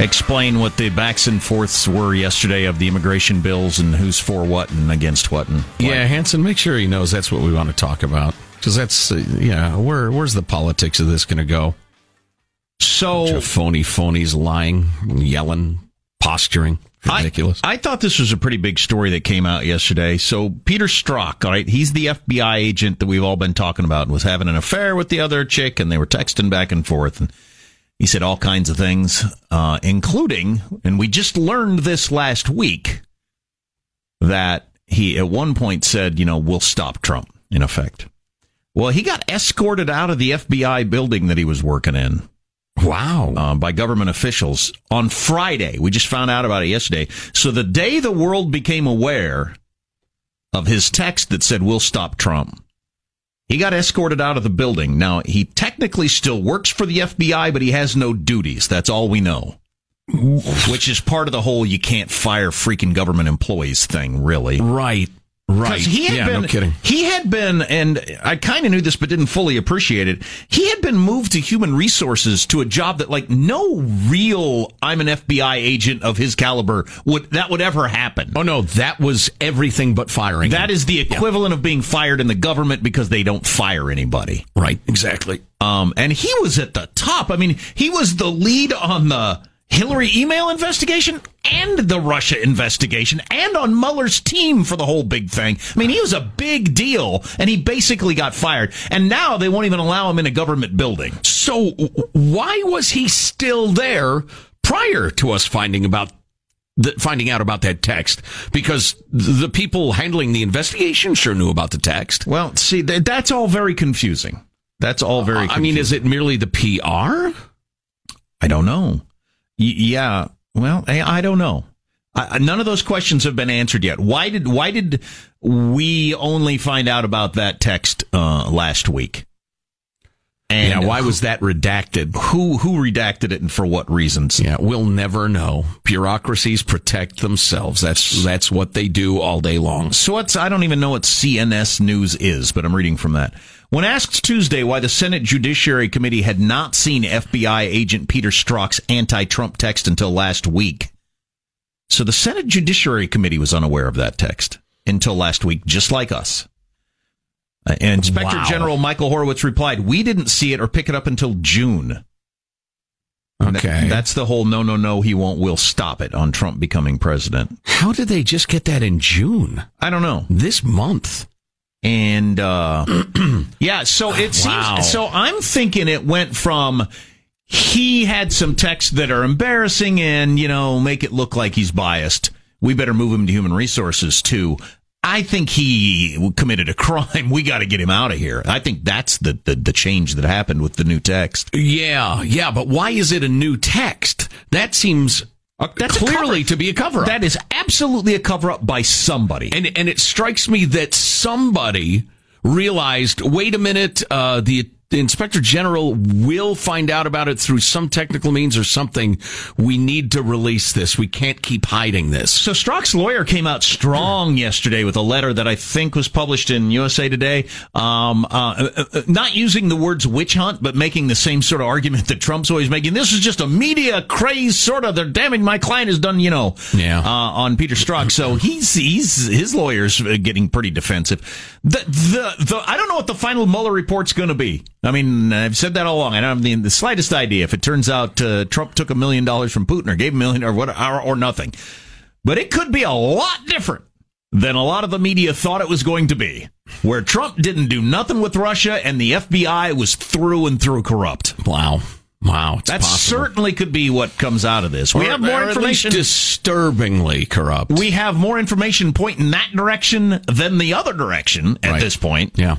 Explain what the backs and forths were yesterday of the immigration bills and who's for what and against what. And yeah, Hanson, make sure he knows that's what we want to talk about, because that's, yeah, where's the politics of this going to go? So phonies lying, yelling, posturing. Ridiculous. I thought this was a pretty big story that came out yesterday. So Peter Strzok, all right, he's the FBI agent that we've all been talking about and was having an affair with the other chick, and they were texting back and forth, and he said all kinds of things, including, and we just learned this last week, that he at one point said, we'll stop Trump, in effect. Well, he got escorted out of the FBI building that he was working in. Wow. By government officials on Friday. We just found out about it yesterday. So the day the world became aware of his text that said, we'll stop Trump, he got escorted out of the building. Now, he technically still works for the FBI, but he has no duties. That's all we know, which is part of the whole you can't fire freaking government employees thing, really. Right. He had been, and I kind of knew this but didn't fully appreciate it, he had been moved to human resources, to a job that, like, no real I'm an FBI agent of his caliber would ever happen. Oh, no, that was everything but firing. That is the equivalent of being fired in the government, because they don't fire anybody. Right, exactly. And he was at the top. I mean, he was the lead on the Hillary email investigation and the Russia investigation and on Mueller's team for the whole big thing. I mean, he was a big deal, and he basically got fired. And now they won't even allow him in a government building. So why was he still there prior to us finding about finding out about that text, because the people handling the investigation sure knew about the text. Well, see, that's all very confusing. That's all very confusing. I mean, is it merely the PR? I don't know. Yeah. Well, I don't know. None of those questions have been answered yet. Why did we only find out about that text last week? And yeah, why was that redacted? Who redacted it, and for what reasons? Yeah, we'll never know. Bureaucracies protect themselves. That's what they do all day long. So I don't even know what CNS News is, but I'm reading from that. When asked Tuesday why the Senate Judiciary Committee had not seen FBI agent Peter Strzok's anti-Trump text until last week. So the Senate Judiciary Committee was unaware of that text until last week, just like us. And Inspector General Michael Horowitz replied, "We didn't see it or pick it up until June." Okay. That's the whole no, he won't, we'll stop it on Trump becoming president. How did they just get that in June? I don't know. This month. And, yeah, so it seems, so I'm thinking it went from he had some texts that are embarrassing and, you know, make it look like he's biased. We better move him to human resources, too. I think he committed a crime. We got to get him out of here. I think that's the change that happened with the new text. Yeah, but why is it a new text? That seems clearly to be a cover-up. That is absolutely a cover-up by somebody. And it strikes me that somebody realized, wait a minute, the Inspector General will find out about it through some technical means or something. We need to release this. We can't keep hiding this. So Strzok's lawyer came out strong yesterday with a letter that I think was published in USA Today, not using the words witch hunt, but making the same sort of argument that Trump's always making. This is just a media craze, sort of. They're damning my client has done, on Peter Strzok. So his lawyer's getting pretty defensive. I don't know what the final Mueller report's going to be. I mean, I've said that all along. I don't have the slightest idea if it turns out Trump took $1 million from Putin or gave $1 million or nothing. But it could be a lot different than a lot of the media thought it was going to be, where Trump didn't do nothing with Russia and the FBI was through and through corrupt. Wow. That possible. Certainly could be what comes out of this. We have more information. At least disturbingly corrupt. We have more information pointing that direction than the other direction at this point. Yeah.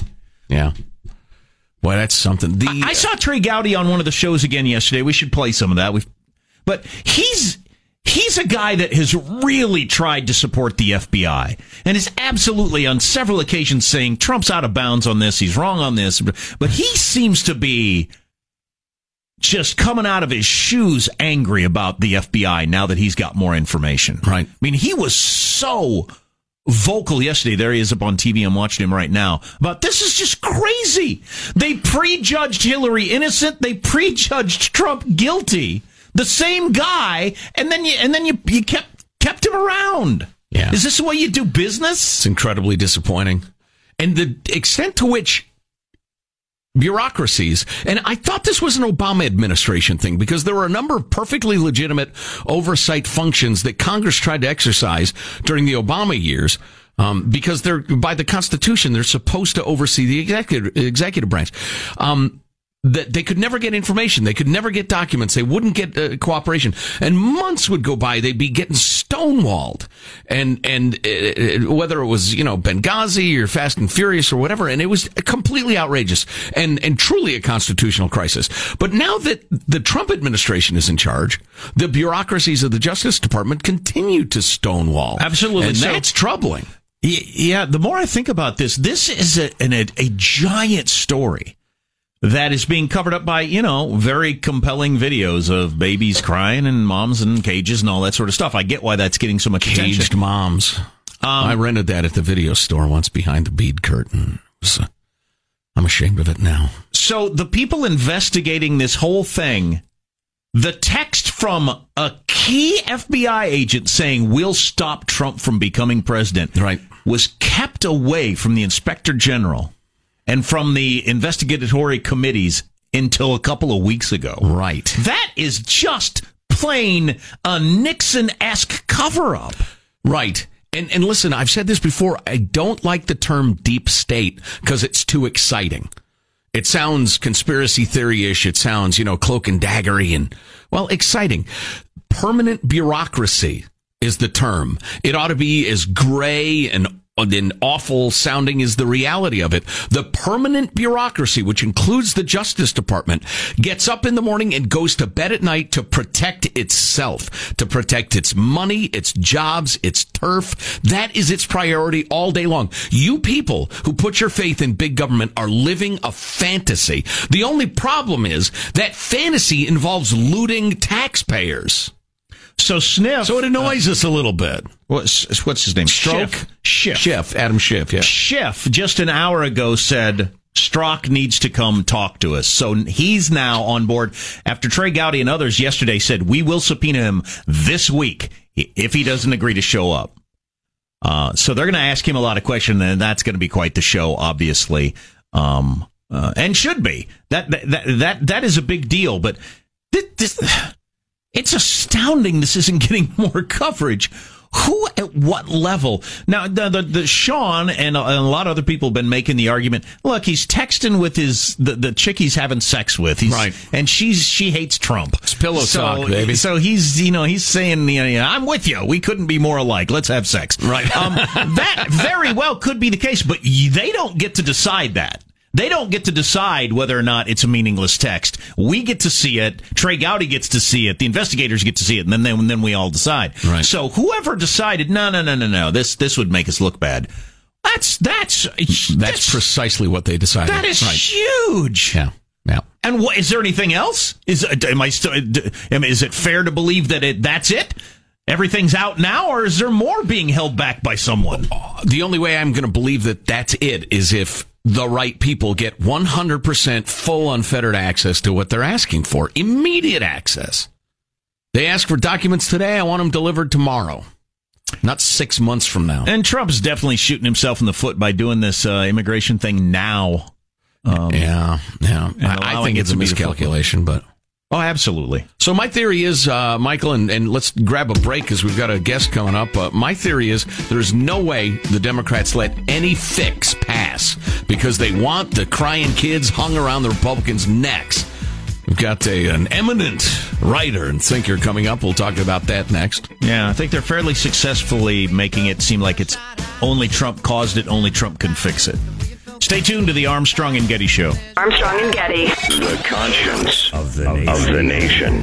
Well, that's something. I saw Trey Gowdy on one of the shows again yesterday. We should play some of that. But he's a guy that has really tried to support the FBI and is absolutely on several occasions saying Trump's out of bounds on this. He's wrong on this. But he seems to be just coming out of his shoes angry about the FBI now that he's got more information. Right. I mean, he was so vocal yesterday. There he is up on TV. I'm watching him right now. But this is just crazy. They prejudged Hillary innocent. They prejudged Trump guilty. The same guy, and then you kept him around. Yeah. Is this the way you do business? It's incredibly disappointing, and the extent to which bureaucracies, and I thought this was an Obama administration thing, because there were a number of perfectly legitimate oversight functions that Congress tried to exercise during the Obama years, because they're, by the Constitution, they're supposed to oversee the executive branch. That they could never get information. They could never get documents. They wouldn't get cooperation. And months would go by. They'd be getting stonewalled. And whether it was, Benghazi or Fast and Furious or whatever. And it was completely outrageous and truly a constitutional crisis. But now that the Trump administration is in charge, the bureaucracies of the Justice Department continue to stonewall. Absolutely. And that's troubling. Yeah. The more I think about this is a giant story that is being covered up by, very compelling videos of babies crying and moms in cages and all that sort of stuff. I get why that's getting so much attention. Caged moms. I rented that at the video store once behind the bead curtain. So I'm ashamed of it now. So the people investigating this whole thing, the text from a key FBI agent saying, we'll stop Trump from becoming president, was kept away from the Inspector General and from the investigatory committees until a couple of weeks ago. Right. That is just plain a Nixon-esque cover-up. Right. And listen, I've said this before. I don't like the term deep state because it's too exciting. It sounds conspiracy theory-ish. It sounds, cloak and daggery and, exciting. Permanent bureaucracy is the term. It ought to be as gray and awful sounding is the reality of it. The permanent bureaucracy, which includes the Justice Department, gets up in the morning and goes to bed at night to protect itself, to protect its money, its jobs, its turf. That is its priority all day long. You people who put your faith in big government are living a fantasy. The only problem is that fantasy involves looting taxpayers. So Sniff. So it annoys us a little bit. What's his name? Stroke? Schiff. Adam Schiff, yeah. Schiff, just an hour ago, said Strzok needs to come talk to us. So he's now on board. After Trey Gowdy and others yesterday said, we will subpoena him this week if he doesn't agree to show up. So they're going to ask him a lot of questions, and that's going to be quite the show, obviously. And should be. That is a big deal, but this it's astounding this isn't getting more coverage. Who at what level? Now, the Sean and a lot of other people have been making the argument, look, he's texting with the chick he's having sex with. Right. And she hates Trump. It's pillow talk, baby. So he's saying, I'm with you. We couldn't be more alike. Let's have sex. Right. That very well could be the case, but they don't get to decide that. They don't get to decide whether or not it's a meaningless text. We get to see it. Trey Gowdy gets to see it. The investigators get to see it. And then we all decide. Right. So whoever decided, no, this would make us look bad. That's precisely what they decided. That is huge. Yeah. Yeah. And is there anything else? Is it fair to believe that that's it? Everything's out now, or is there more being held back by someone? The only way I'm going to believe that that's it is if the right people get 100% full unfettered access to what they're asking for. Immediate access. They ask for documents today. I want them delivered tomorrow. Not 6 months from now. And Trump's definitely shooting himself in the foot by doing this immigration thing now. Yeah. I think it's a miscalculation, but... Oh, absolutely. So my theory is, Michael, and let's grab a break because we've got a guest coming up. My theory is there's no way the Democrats let any fix pass because they want the crying kids hung around the Republicans' necks. We've got an eminent writer and thinker coming up. We'll talk about that next. Yeah, I think they're fairly successfully making it seem like it's only Trump caused it, only Trump can fix it. Stay tuned to the Armstrong and Getty Show. Armstrong and Getty. The conscience of the nation.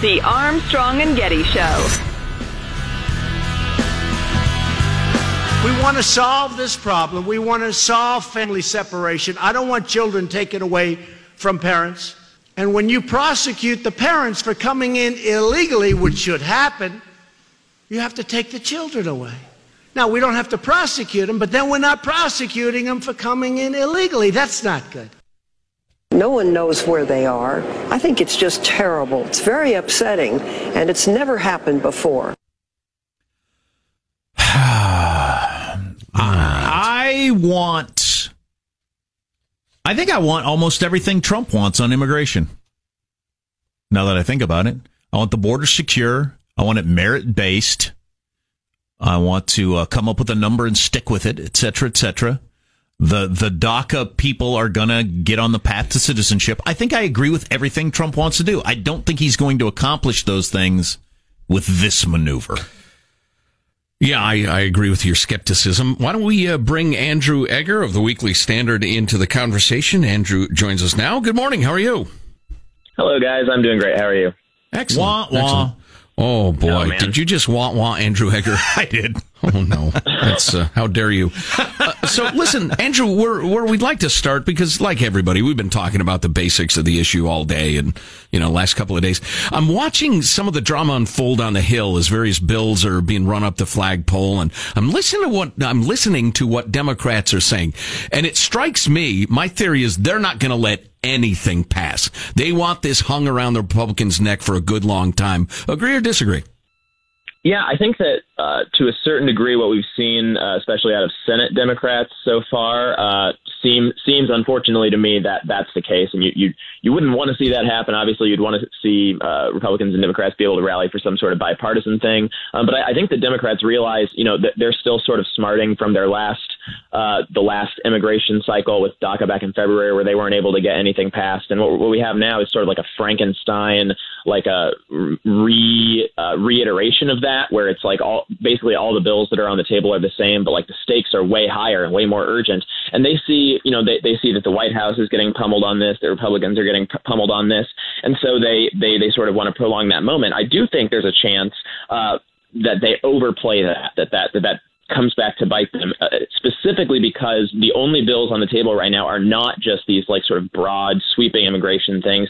The Armstrong and Getty Show. We want to solve this problem. We want to solve family separation. I don't want children taken away from parents. And when you prosecute the parents for coming in illegally, which should happen, you have to take the children away. Now, we don't have to prosecute them, but then we're not prosecuting them for coming in illegally. That's not good. No one knows where they are. I think it's just terrible. It's very upsetting, and it's never happened before. I think I want almost everything Trump wants on immigration. Now that I think about it, I want the border secure. I want it merit-based. I want to come up with a number and stick with it, et cetera, et cetera. The DACA people are going to get on the path to citizenship. I think I agree with everything Trump wants to do. I don't think he's going to accomplish those things with this maneuver. Yeah, I agree with your skepticism. Why don't we bring Andrew Egger of the Weekly Standard into the conversation? Andrew joins us now. Good morning. How are you? Hello, guys. I'm doing great. How are you? Excellent. Wah-wah. Excellent. Oh, boy. No, did you just wah-wah Andrew Egger? I did. Oh, no. That's how dare you. So, listen, Andrew, where we'd like to start, because like everybody, we've been talking about the basics of the issue all day and, last couple of days. I'm watching some of the drama unfold on the Hill as various bills are being run up the flagpole, and I'm listening to what Democrats are saying. And it strikes me, my theory is they're not going to let anything pass. They want this hung around the Republicans' neck for a good long time. Agree or disagree? Yeah, I think that to a certain degree, what we've seen, especially out of Senate Democrats so far, seems unfortunately to me that that's the case. And you wouldn't want to see that happen. Obviously, you'd want to see Republicans and Democrats be able to rally for some sort of bipartisan thing. But I think the Democrats realize, that they're still sort of smarting from their last the last immigration cycle with DACA back in February, where they weren't able to get anything passed. And what we have now is sort of like a Frankenstein, like a reiteration of that, where it's like basically all the bills that are on the table are the same, but like the stakes are way higher and way more urgent. And they see, you know, they see that the White House is getting pummeled on this, the Republicans are getting pummeled on this. And so they sort of want to prolong that moment. I do think there's a chance that they overplay that comes back to bite them, specifically because the only bills on the table right now are not just these like sort of broad sweeping immigration things.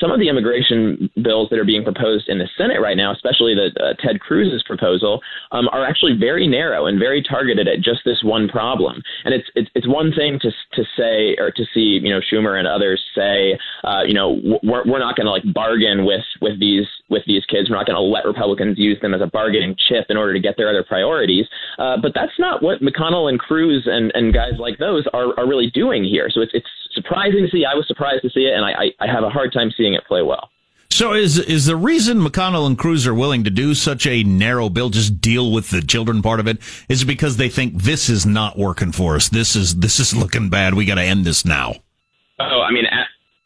Some of the immigration bills that are being proposed in the Senate right now, especially the Ted Cruz's proposal, are actually very narrow and very targeted at just this one problem. And it's one thing to say, or to see, you know, Schumer and others say, you know, we're not going to like bargain with these kids. We're not going to let Republicans use them as a bargaining chip in order to get their other priorities. But that's not what McConnell and Cruz and guys like those are really doing here. So it's surprising to see. I was surprised to see it, and I have a hard time seeing it play well. So is the reason McConnell and Cruz are willing to do such a narrow bill, just deal with the children part of it, is because they think this is not working for us? This is looking bad. We got to end this now. Oh, I mean,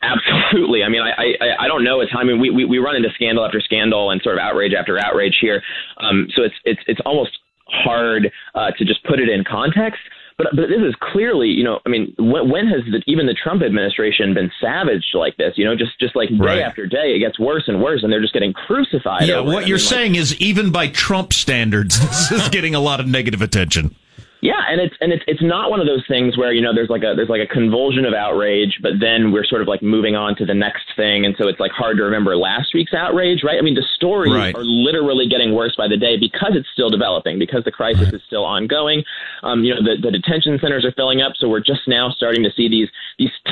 absolutely. I mean, I don't know. We run into scandal after scandal and sort of outrage after outrage here. So it's almost hard to just put it in context. But this is clearly, you know, I mean, when has even the Trump administration been savaged like this? You know, just like day right. after day, it gets worse and worse, and they're just getting crucified. Yeah, saying is even by Trump standards, this is getting a lot of negative attention. Yeah, and it's not one of those things where, you know, there's like a convulsion of outrage, but then we're sort of like moving on to the next thing, and so it's like hard to remember last week's outrage, right? I mean, the stories right. are literally getting worse by the day because it's still developing, because the crisis right. is still ongoing. You know, the detention centers are filling up, so we're just now starting to see these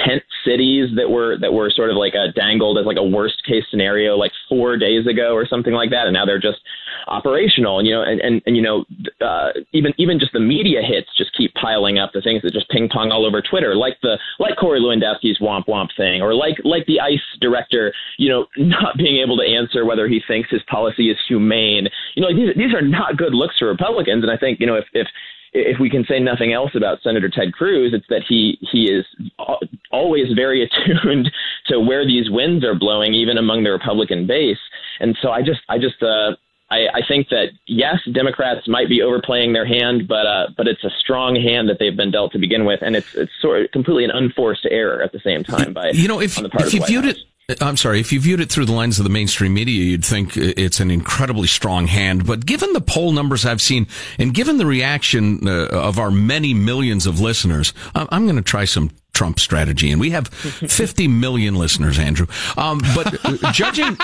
tent cities that were sort of like dangled as like a worst case scenario like 4 days ago or something like that, and now they're just operational, and you know, and you know, even just the media hits just keep piling up, the things that just ping pong all over Twitter, like Corey Lewandowski's womp womp thing, or like the ICE director, you know, not being able to answer whether he thinks his policy is humane. You know, like these are not good looks for Republicans, and I think, you know, if we can say nothing else about Senator Ted Cruz, it's that he is always very attuned to where these winds are blowing, even among the Republican base. And so I think that, yes, Democrats might be overplaying their hand, but it's a strong hand that they've been dealt to begin with. And it's sort of completely an unforced error at the same time by, you know, on the part of the White House. If you viewed it through the lens of the mainstream media, you'd think it's an incredibly strong hand. But given the poll numbers I've seen and given the reaction of our many millions of listeners, I'm going to try some Trump strategy. And we have 50 million listeners, Andrew. But judging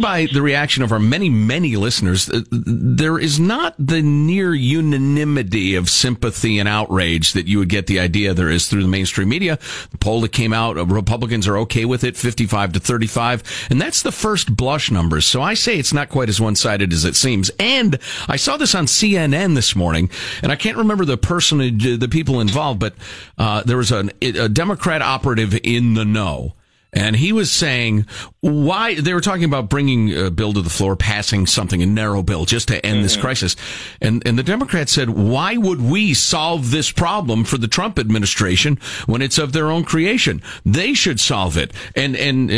by the reaction of our many, many listeners, there is not the near unanimity of sympathy and outrage that you would get the idea there is through the mainstream media. The poll that came out, Republicans are okay with it, 55-35, and that's the first blush numbers. So I say it's not quite as one-sided as it seems. And I saw this on CNN this morning, and I can't remember the personage, the people involved, but there was a Democrat operative in the know. And he was saying why they were talking about bringing a bill to the floor, passing something, a narrow bill just to end this crisis. And the Democrats said, why would we solve this problem for the Trump administration when it's of their own creation? They should solve it. And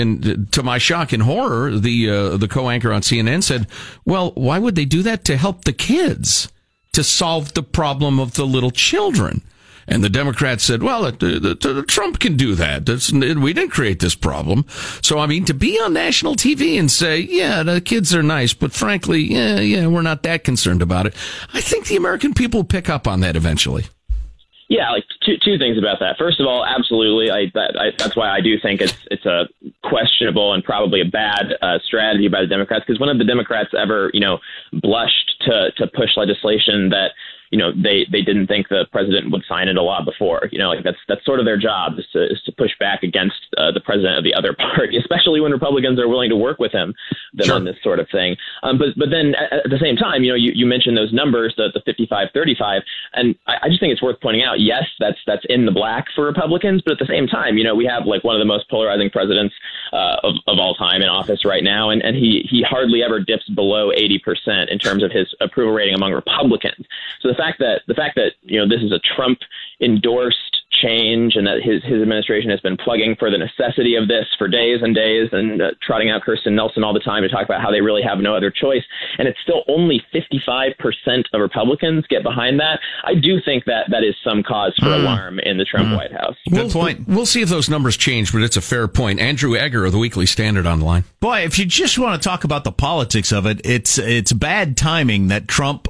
to my shock and horror, the co-anchor on CNN said, well, why would they do that? To help the kids, to solve the problem of the little children. And the Democrats said, well, Trump can do that. We didn't create this problem. So, I mean, to be on national TV and say, yeah, the kids are nice, but frankly, yeah, we're not that concerned about it. I think the American people pick up on that eventually. Yeah, like two things about that. First of all, absolutely. That's why I do think it's a questionable and probably a bad strategy by the Democrats, because when have the Democrats ever, you know, blushed to push legislation that, you know, they didn't think the president would sign into law before? You know, like that's sort of their job, is to push back against the president of the other party, especially when Republicans are willing to work with him on this sort of thing. But then at the same time, you know, you mentioned those numbers, the 55-35, and I just think it's worth pointing out, yes, that's in the black for Republicans. But at the same time, you know, we have like one of the most polarizing presidents of all time in office right now, and he hardly ever dips below 80% in terms of his approval rating among Republicans. So the fact the fact that this is a Trump endorsed change and that his administration has been plugging for the necessity of this for days and days and trotting out Kirsten Nielsen all the time to talk about how they really have no other choice. And it's still only 55% of Republicans get behind that. I do think that that is some cause for alarm in the Trump White House. Good point. We'll see if those numbers change, but it's a fair point. Andrew Egger of the Weekly Standard online. Boy, if you just want to talk about the politics of it, it's bad timing that Trump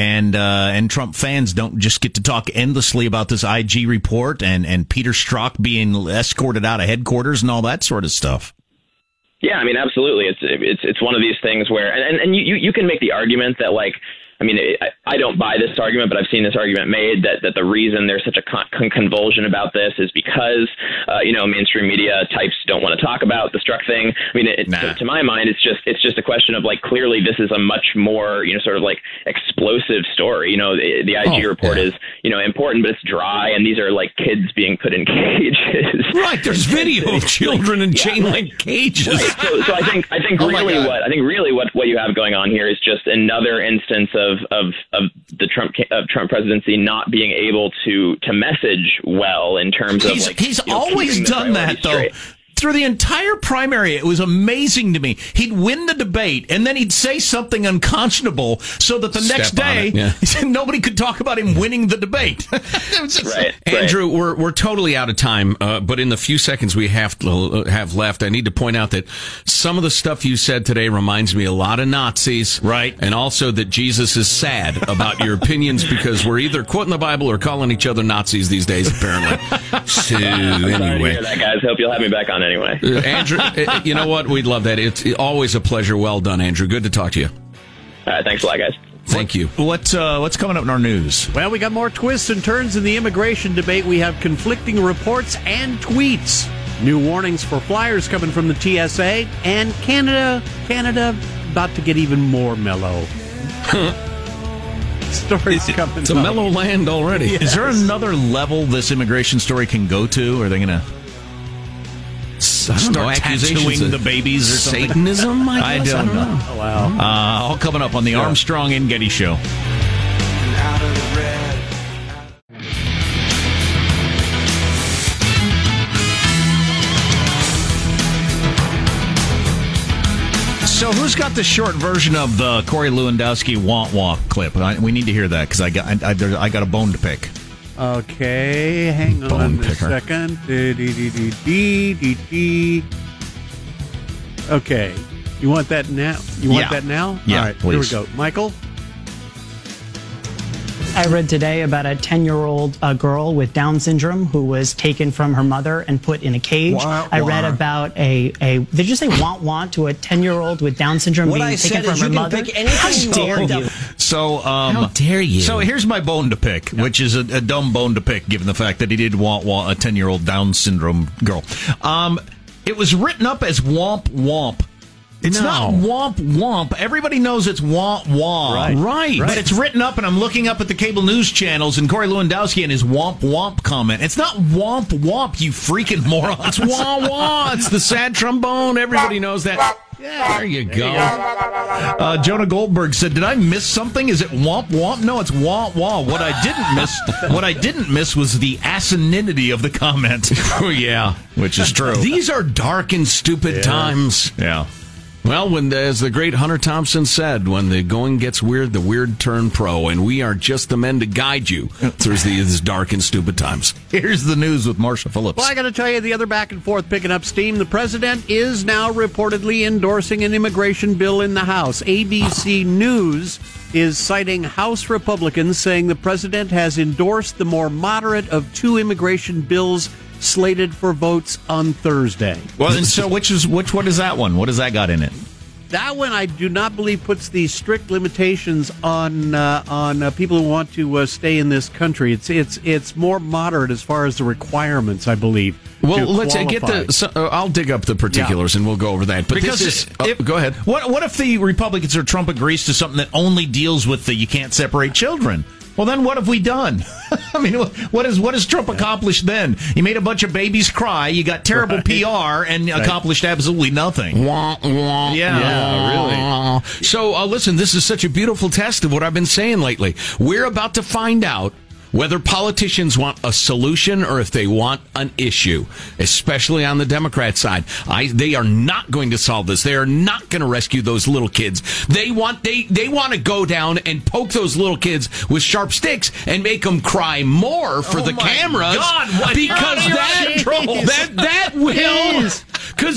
and Trump fans don't just get to talk endlessly about this IG report and Peter Strzok being escorted out of headquarters and all that sort of stuff. Yeah, I mean, absolutely. It's one of these things where and you can make the argument that, like, I mean, I don't buy this argument, but I've seen this argument made that the reason there's such a convulsion about this is because, mainstream media types don't want to talk about the Strzok thing. I mean, to my mind, it's just a question of, like, clearly this is a much more, sort of like explosive story. The IG report is, important, but it's dry. And these are like kids being put in cages. Right. There's video of children in chain link cages. Right. So I think really what you have going on here is just another instance of the Trump presidency not being able to message well in terms of he's always done that straight. Though through the entire primary, it was amazing to me. He'd win the debate and then he'd say something unconscionable so that the next day nobody could talk about him winning the debate. Right, Andrew, we're totally out of time, but in the few seconds we have left, I need to point out that some of the stuff you said today reminds me a lot of Nazis. Right. And also that Jesus is sad about your opinions because we're either quoting the Bible or calling each other Nazis these days, apparently. So anyway. Sorry to hear that, guys. Hope you'll have me back on it. Anyway, Andrew, you know what? We'd love that. It's always a pleasure. Well done, Andrew. Good to talk to you. All right, thanks a lot, guys. Thank you. What's coming up in our news? Well, we got more twists and turns in the immigration debate. We have conflicting reports and tweets. New warnings for flyers coming from the TSA. And Canada about to get even more mellow. Stories coming. It's a mellow land already. Yes. Is there another level this immigration story can go to? Or are they going to start tattooing the babies or something? Satanism? I don't know. Oh, wow. All coming up on the Armstrong and Getty Show. So who's got the short version of the Corey Lewandowski want clip? We need to hear that because I got a bone to pick. Okay, hang on a second. Okay, you want that now? You want that now? Yeah, all right, please. Here we go. Michael? I read today about a 10-year-old girl with Down syndrome who was taken from her mother and put in a cage. I read about a did you say want to a 10-year-old with Down syndrome being taken from her mother? How dare you? So how dare you? So here's my bone to pick, which is a dumb bone to pick, given the fact that he did want a 10-year-old Down syndrome girl. It was written up as womp womp. It's not womp womp. Everybody knows it's womp womp. Right. But it's written up, and I'm looking up at the cable news channels, and Corey Lewandowski and his womp womp comment. It's not womp womp, you freaking moron. It's womp womp. It's the sad trombone. Everybody knows that. Yeah, there you go. Jonah Goldberg said, "Did I miss something? Is it womp womp? No, it's womp womp. What I didn't miss was the asininity of the comment. Oh yeah, which is true. These are dark and stupid times. Yeah." Well, as the great Hunter Thompson said, when the going gets weird, the weird turn pro, and we are just the men to guide you through these dark and stupid times. Here's the news with Marcia Phillips. Well, I got to tell you, the other back and forth picking up steam. The president is now reportedly endorsing an immigration bill in the House. ABC News is citing House Republicans saying the president has endorsed the more moderate of two immigration bills slated for votes on Thursday. Well, and so which one is that one? What does that got in it? That one I do not believe puts the strict limitations on people who want to stay in this country. It's more moderate as far as the requirements, I believe. Well, let's get the. So, I'll dig up the particulars and we'll go over that. But because go ahead. What if the Republicans or Trump agrees to something that only deals with you can't separate children? Well, then what have we done? I mean, what has Trump accomplished then? He made a bunch of babies cry. You got terrible PR and accomplished absolutely nothing. Yeah, really. So, listen, this is such a beautiful test of what I've been saying lately. We're about to find out whether politicians want a solution or if they want an issue, especially on the Democrat side. They are not going to solve this. They are not going to rescue those little kids. They want to go down and poke those little kids with sharp sticks and make them cry more for the cameras. God, because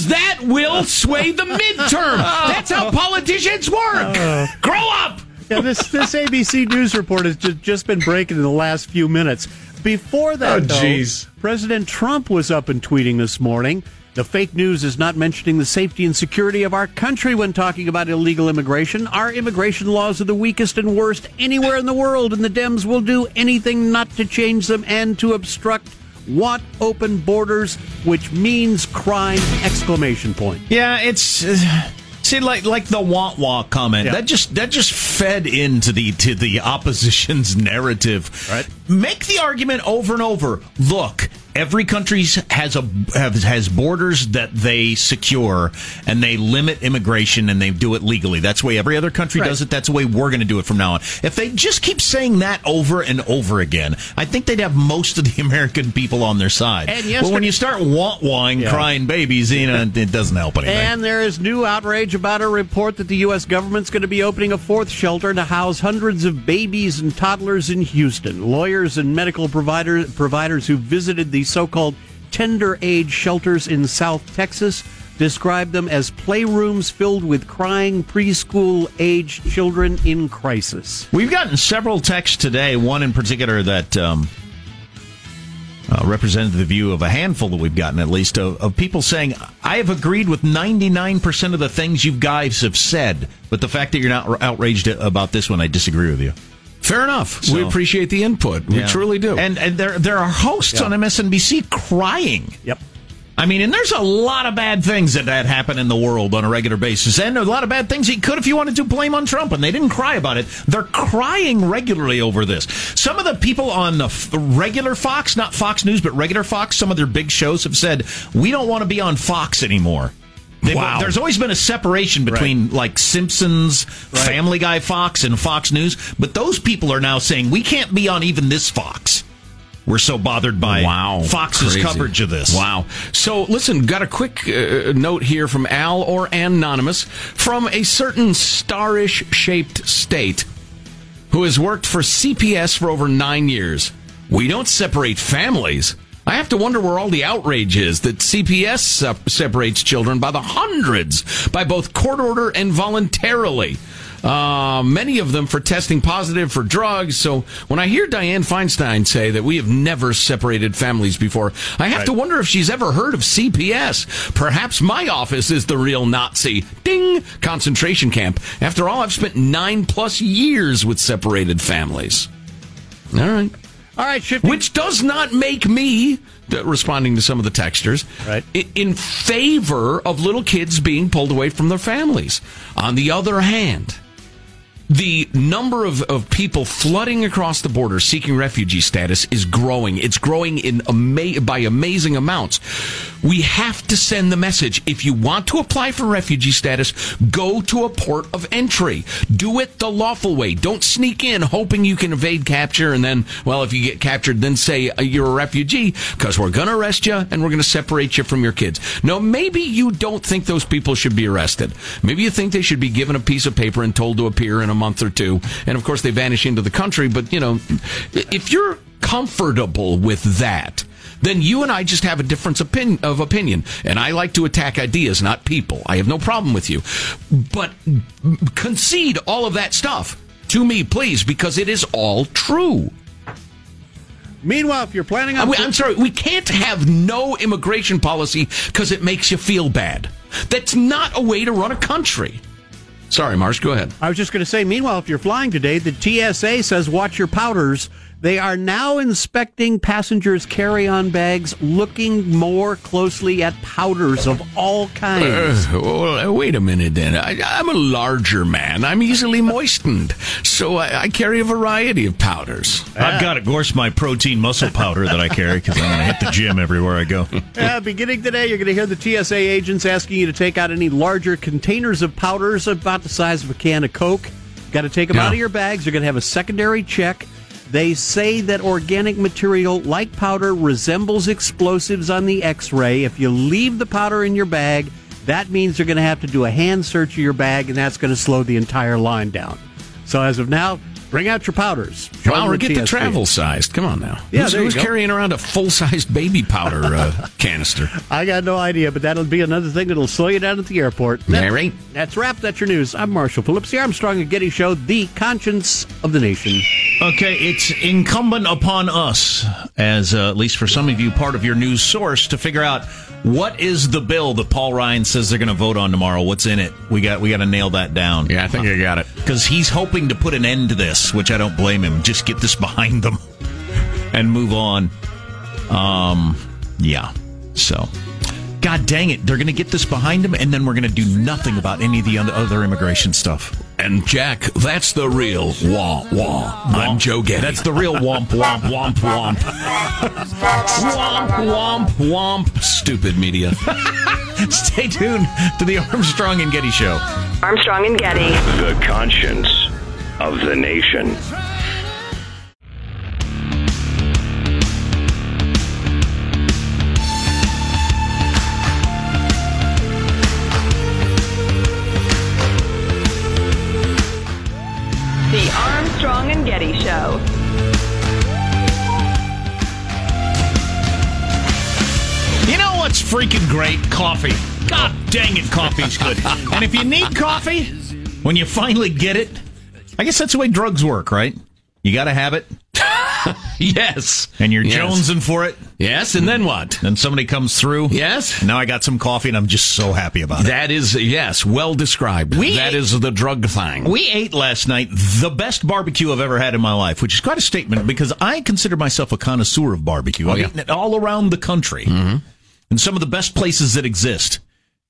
that will sway the midterm. That's how politicians work. Grow up. Yeah, this ABC News report has just been breaking in the last few minutes. Before that, President Trump was up and tweeting this morning. The fake news is not mentioning the safety and security of our country when talking about illegal immigration. Our immigration laws are the weakest and worst anywhere in the world, and the Dems will do anything not to change them and to obstruct want open borders, which means crime! ! Yeah, it's... See, like the wah-wah comment, that just fed into the opposition's narrative. Right. Make the argument over and over. Look, every country has borders that they secure, and they limit immigration, and they do it legally. That's the way every other country does it. That's the way we're going to do it from now on. If they just keep saying that over and over again, I think they'd have most of the American people on their side. And but when you start wah-wahing, crying babies, you know, it doesn't help anything. And there is new outrage about a report that the U.S. government's going to be opening a fourth shelter to house hundreds of babies and toddlers in Houston. Lawyers and medical providers who visited the so-called tender age shelters in South Texas describe them as playrooms filled with crying preschool-aged children in crisis. We've gotten several texts today, one in particular that represented the view of a handful that we've gotten, at least, of people saying, I have agreed with 99% of the things you guys have said, but the fact that you're not outraged about this one, I disagree with you. Fair enough. So, we appreciate the input. We truly do. And there are hosts on MSNBC crying. Yep. I mean, and there's a lot of bad things that happen in the world on a regular basis. And a lot of bad things he could, if you wanted to, blame on Trump. And they didn't cry about it. They're crying regularly over this. Some of the people on the regular Fox, not Fox News, but regular Fox, some of their big shows have said, we don't want to be on Fox anymore. There's always been a separation between, like, Simpsons, Family Guy Fox, and Fox News. But those people are now saying, we can't be on even this Fox. We're so bothered by Fox's coverage of this. Wow. So, listen, got a quick note here from Al or Anonymous from a certain starish-shaped state who has worked for CPS for over 9 years. We don't separate families. I have to wonder where all the outrage is that CPS separates children by the hundreds, by both court order and voluntarily. Many of them for testing positive for drugs. So when I hear Dianne Feinstein say that we have never separated families before, I have to wonder if she's ever heard of CPS. Perhaps my office is the real Nazi. Ding! Concentration camp. After all, I've spent 9+ years with separated families. All right, shifting. Which does not make me, responding to some of the texters, in favor of little kids being pulled away from their families. On the other hand, the number of people flooding across the border seeking refugee status is growing. It's growing by amazing amounts. We have to send the message. If you want to apply for refugee status, go to a port of entry. Do it the lawful way. Don't sneak in hoping you can evade capture and then, well, if you get captured, then say you're a refugee because we're going to arrest you and we're going to separate you from your kids. No, maybe you don't think those people should be arrested. Maybe you think they should be given a piece of paper and told to appear in a month or two. And, of course, they vanish into the country. But, you know, if you're comfortable with that, then you and I just have a difference of opinion. And I like to attack ideas, not people. I have no problem with you. But concede all of that stuff to me, please, because it is all true. Meanwhile, if you're planning on... I'm sorry, we can't have no immigration policy because it makes you feel bad. That's not a way to run a country. Sorry, Marsh, go ahead. I was just going to say, meanwhile, if you're flying today, the TSA says watch your powders. They are now inspecting passengers' carry-on bags, looking more closely at powders of all kinds. Well, wait a minute, then. I'm a larger man. I'm easily moistened, so I carry a variety of powders. I've got, of course, my protein muscle powder that I carry because I'm going to hit the gym everywhere I go. Beginning today, you're going to hear the TSA agents asking you to take out any larger containers of powders about the size of a can of Coke. Got to take them out of your bags. You're going to have a secondary check. They say that organic material, like powder, resembles explosives on the X-ray. If you leave the powder in your bag, that means you're going to have to do a hand search of your bag, and that's going to slow the entire line down. So as of now, bring out your powders. Powder, get the travel-sized. Come on now. Yeah, who's carrying around a full-sized baby powder canister? I got no idea, but that'll be another thing that'll slow you down at the airport. Mary. That's wrap. That's your news. I'm Marcia Phillips, the Armstrong and Getty Show, the conscience of the nation. Okay, it's incumbent upon us, as at least for some of you, part of your news source, to figure out what is the bill that Paul Ryan says they're going to vote on tomorrow. What's in it? We got to nail that down. Yeah, I think I got it. Because he's hoping to put an end to this, which I don't blame him. Just get this behind them and move on. Yeah. So, God dang it, they're going to get this behind them, and then we're going to do nothing about any of the other immigration stuff. And Jack, that's the real womp. I'm Joe Getty. That's the real womp. womp. Stupid media. Stay tuned to the Armstrong and Getty Show. Armstrong and Getty. The conscience of the nation. Show. You know what's freaking great? Coffee. God dang it, coffee's good. And if you need coffee, when you finally get it, I guess that's the way drugs work, right? You gotta have it. Yes. And you're jonesing for it. Yes, and then what? Then somebody comes through. Yes. And now I got some coffee, and I'm just so happy about it. That is, yes, well described. That is the drug thing. We ate last night the best barbecue I've ever had in my life, which is quite a statement because I consider myself a connoisseur of barbecue. I've eaten it all around the country in some of the best places that exist.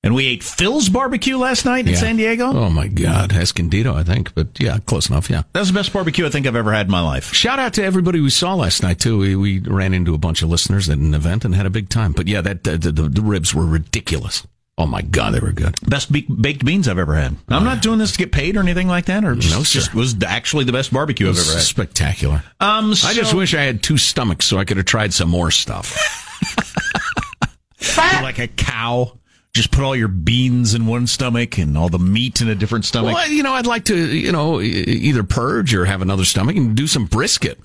And we ate Phil's barbecue last night in San Diego. Oh, my God. Escondido, I think. But, yeah, close enough, yeah. That was the best barbecue I think I've ever had in my life. Shout out to everybody we saw last night, too. We ran into a bunch of listeners at an event and had a big time. But, yeah, that the ribs were ridiculous. Oh, my God, they were good. Best baked beans I've ever had. Now, I'm not doing this to get paid or anything like that. Or just, just was actually the best barbecue I've ever had. Spectacular. I just wish I had two stomachs so I could have tried some more stuff. Like a cow. Just put all your beans in one stomach and all the meat in a different stomach. Well, you know, I'd like to, you know, either purge or have another stomach and do some brisket.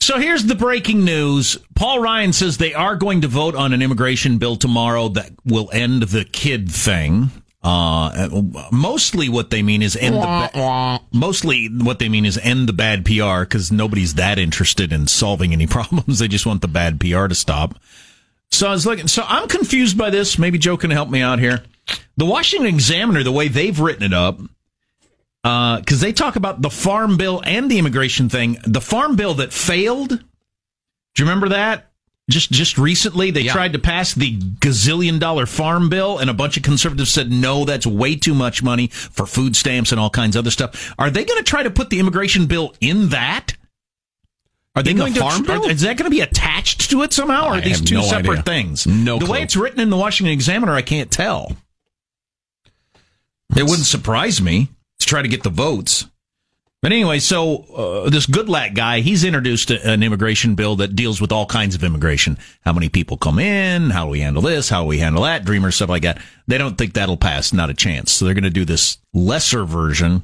So here's the breaking news. Paul Ryan says they are going to vote on an immigration bill tomorrow that will end the kid thing. Mostly what they mean is end the bad PR because nobody's that interested in solving any problems. They just want the bad PR to stop. So I was looking. So I'm confused by this. Maybe Joe can help me out here. The Washington Examiner, the way they've written it up, because they talk about the farm bill and the immigration thing. The farm bill that failed. Do you remember that? Just recently, they tried to pass the gazillion-dollar farm bill, and a bunch of conservatives said, no, that's way too much money for food stamps and all kinds of other stuff. Are they going to try to put the immigration bill in that? Are they going to farm bill? Is that going to be attached to it somehow? Or are these two separate things? No clue. The way it's written in the Washington Examiner, I can't tell. It wouldn't surprise me to try to get the votes. But anyway, so this Goodlatte guy, he's introduced an immigration bill that deals with all kinds of immigration. How many people come in? How do we handle this? How do we handle that? Dreamers, stuff like that. They don't think that'll pass. Not a chance. So they're going to do this lesser version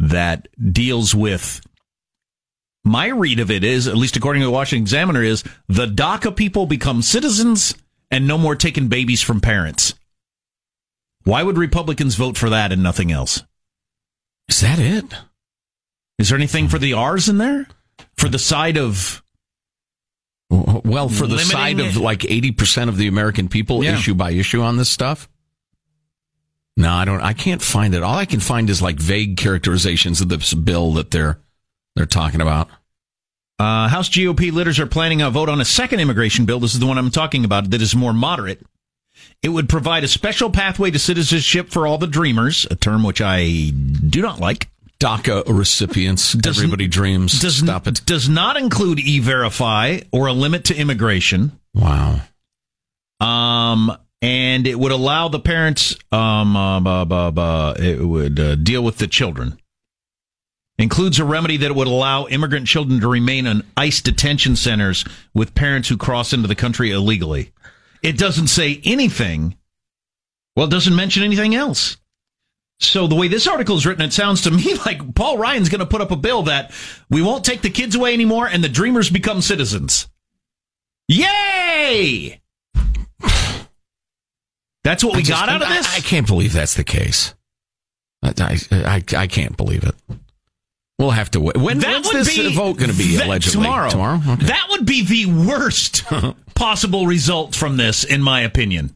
that deals with... My read of it is, at least according to the Washington Examiner, is the DACA people become citizens and no more taking babies from parents. Why would Republicans vote for that and nothing else? Is that it? Is there anything for the R's in there? For the side of... Well, for the side of like 80% of the American people, issue by issue on this stuff? No, I can't find it. All I can find is like vague characterizations of this bill that they're talking about. House GOP leaders are planning a vote on a second immigration bill. This is the one I'm talking about that is more moderate. It would provide a special pathway to citizenship for all the dreamers, a term which I do not like. DACA recipients. Everybody dreams. Stop it. Does not include E-Verify or a limit to immigration. Wow. And it would allow the parents, it would deal with the children. Includes a remedy that would allow immigrant children to remain in ICE detention centers with parents who cross into the country illegally. It doesn't say anything. Well, it doesn't mention anything else. So the way this article is written, it sounds to me like Paul Ryan's going to put up a bill that we won't take the kids away anymore and the dreamers become citizens. Yay! That's what we got out of this? I can't believe that's the case. I can't believe it. We'll have to wait. When's this vote going to be, allegedly? Tomorrow. Tomorrow? Okay. That would be the worst possible result from this, in my opinion.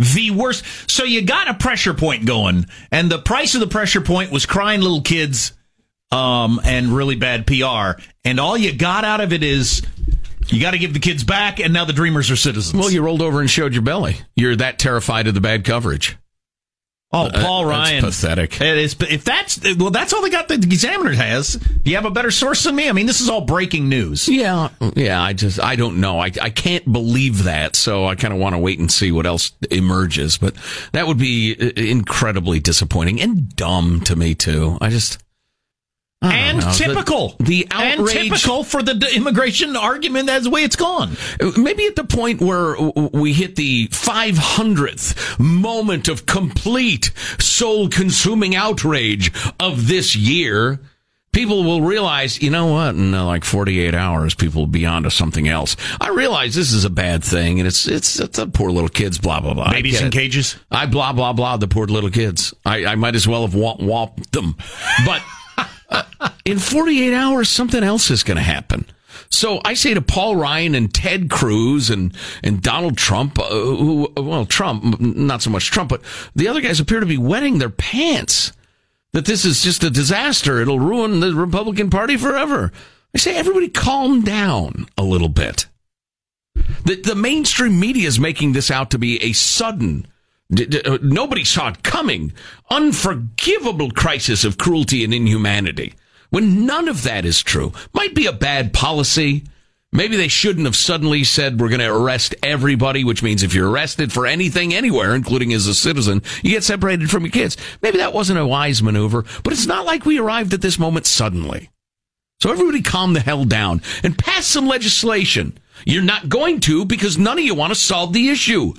The worst. So you got a pressure point going, and the price of the pressure point was crying little kids and really bad PR. And all you got out of it is you got to give the kids back, and now the dreamers are citizens. Well, you rolled over and showed your belly. You're that terrified of the bad coverage. Oh, Paul Ryan. That's pathetic. It is, that's all they got. The Examiner has. Do you have a better source than me? I mean, this is all breaking news. Yeah. I don't know. I can't believe that. So I kind of want to wait and see what else emerges. But that would be incredibly disappointing and dumb to me too. I don't know. Typical. The outrage. And typical for the immigration argument. That's the way it's gone. Maybe at the point where we hit the 500th moment of complete soul-consuming outrage of this year, people will realize, you know what, in like 48 hours, people will be onto something else. I realize this is a bad thing, and it's the poor little kids, blah, blah, blah. Babies in cages? Blah, blah, blah, the poor little kids. I might as well have whopped them. But... in 48 hours, something else is going to happen. So I say to Paul Ryan and Ted Cruz and Donald Trump, Trump, not so much Trump, but the other guys appear to be wetting their pants, that this is just a disaster. It'll ruin the Republican Party forever. I say, everybody calm down a little bit. The mainstream media is making this out to be a sudden, nobody saw it coming, unforgivable crisis of cruelty and inhumanity, when none of that is true. Might be a bad policy. Maybe they shouldn't have suddenly said, we're going to arrest everybody, which means if you're arrested for anything anywhere, including as a citizen, you get separated from your kids. Maybe that wasn't a wise maneuver, but it's not like we arrived at this moment suddenly. So everybody calm the hell down and pass some legislation. You're not going to, because none of you want to solve the issue.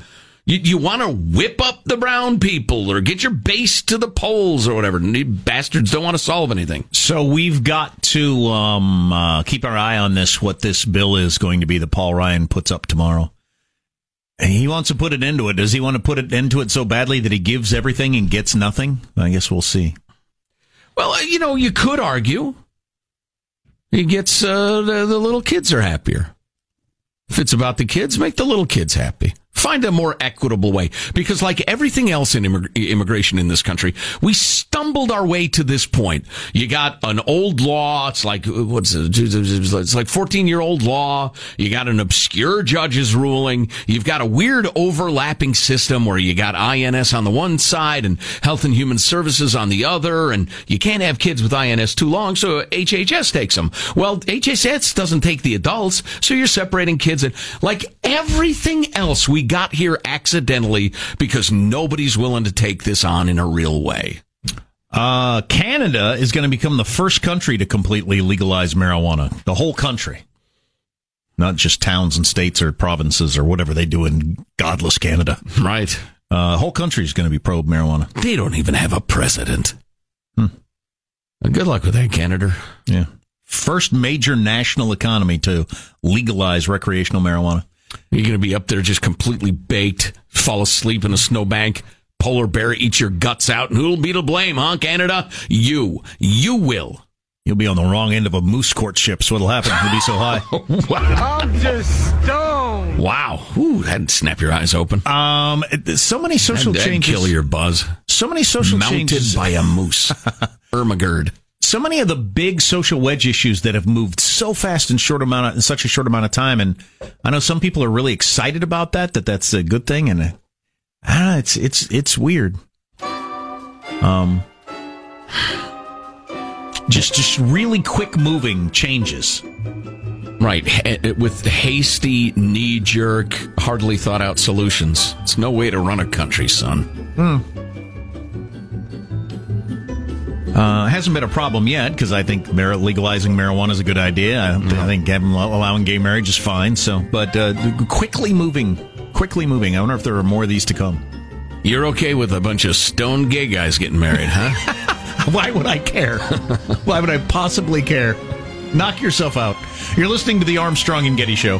You want to whip up the brown people or get your base to the polls or whatever. You bastards don't want to solve anything. So we've got to keep our eye on this, what this bill is going to be that Paul Ryan puts up tomorrow. And he wants to put it into it. Does he want to put it into it so badly that he gives everything and gets nothing? I guess we'll see. Well, you know, you could argue he gets the little kids are happier. If it's about the kids, make the little kids happy. Find a more equitable way, because like everything else in immigration in this country, we stumbled our way to this point. You got an old law. It's like, it's like 14-year-old law. You got an obscure judge's ruling. You've got a weird overlapping system where you got INS on the one side and Health and Human Services on the other. And you can't have kids with INS too long. So HHS takes them. Well, HHS doesn't take the adults. So you're separating kids. And like everything else, we got here accidentally because nobody's willing to take this on in a real way. Canada is going to become the first country to completely legalize marijuana. The whole country. Not just towns and states or provinces or whatever they do in godless Canada. Right. The whole country is going to be pro marijuana. They don't even have a president. Well, good luck with that, Canada. Yeah. First major national economy to legalize recreational marijuana. You're going to be up there just completely baked, fall asleep in a snowbank, polar bear eats your guts out, and who'll be to blame, huh, Canada? You. You will. You'll be on the wrong end of a moose courtship, so it'll happen. You'll be so high. Wow. I'm just stoned. Wow. Ooh, that'd snap your eyes open. So many social changes. That'd kill your buzz. So many social changes. Mounted by a moose. Ermagerd. so many of the big social wedge issues that have moved so fast in such a short amount of time. And I know some people are really excited about that that's a good thing. And I don't know, it's weird. Just really quick moving changes. Right. With hasty, knee-jerk, hardly thought-out solutions. It's no way to run a country, son. Hasn't been a problem yet, because I think legalizing marijuana is a good idea. I think allowing gay marriage is fine. So, but quickly moving. I wonder if there are more of these to come. You're okay with a bunch of stoned gay guys getting married, huh? Why would I care? Why would I possibly care? Knock yourself out. You're listening to the Armstrong and Getty Show.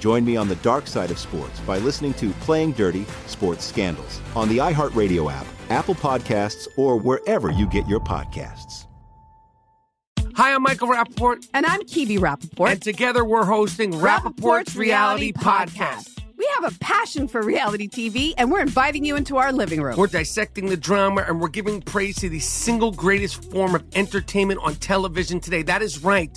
Join me on the dark side of sports by listening to Playing Dirty Sports Scandals on the iHeartRadio app, Apple Podcasts, or wherever you get your podcasts. Hi, I'm Michael Rappaport. And I'm Kibi Rappaport. And together we're hosting Rappaport's Reality Podcast. We have a passion for reality TV, and we're inviting you into our living room. We're dissecting the drama, and we're giving praise to the single greatest form of entertainment on television today. That is right.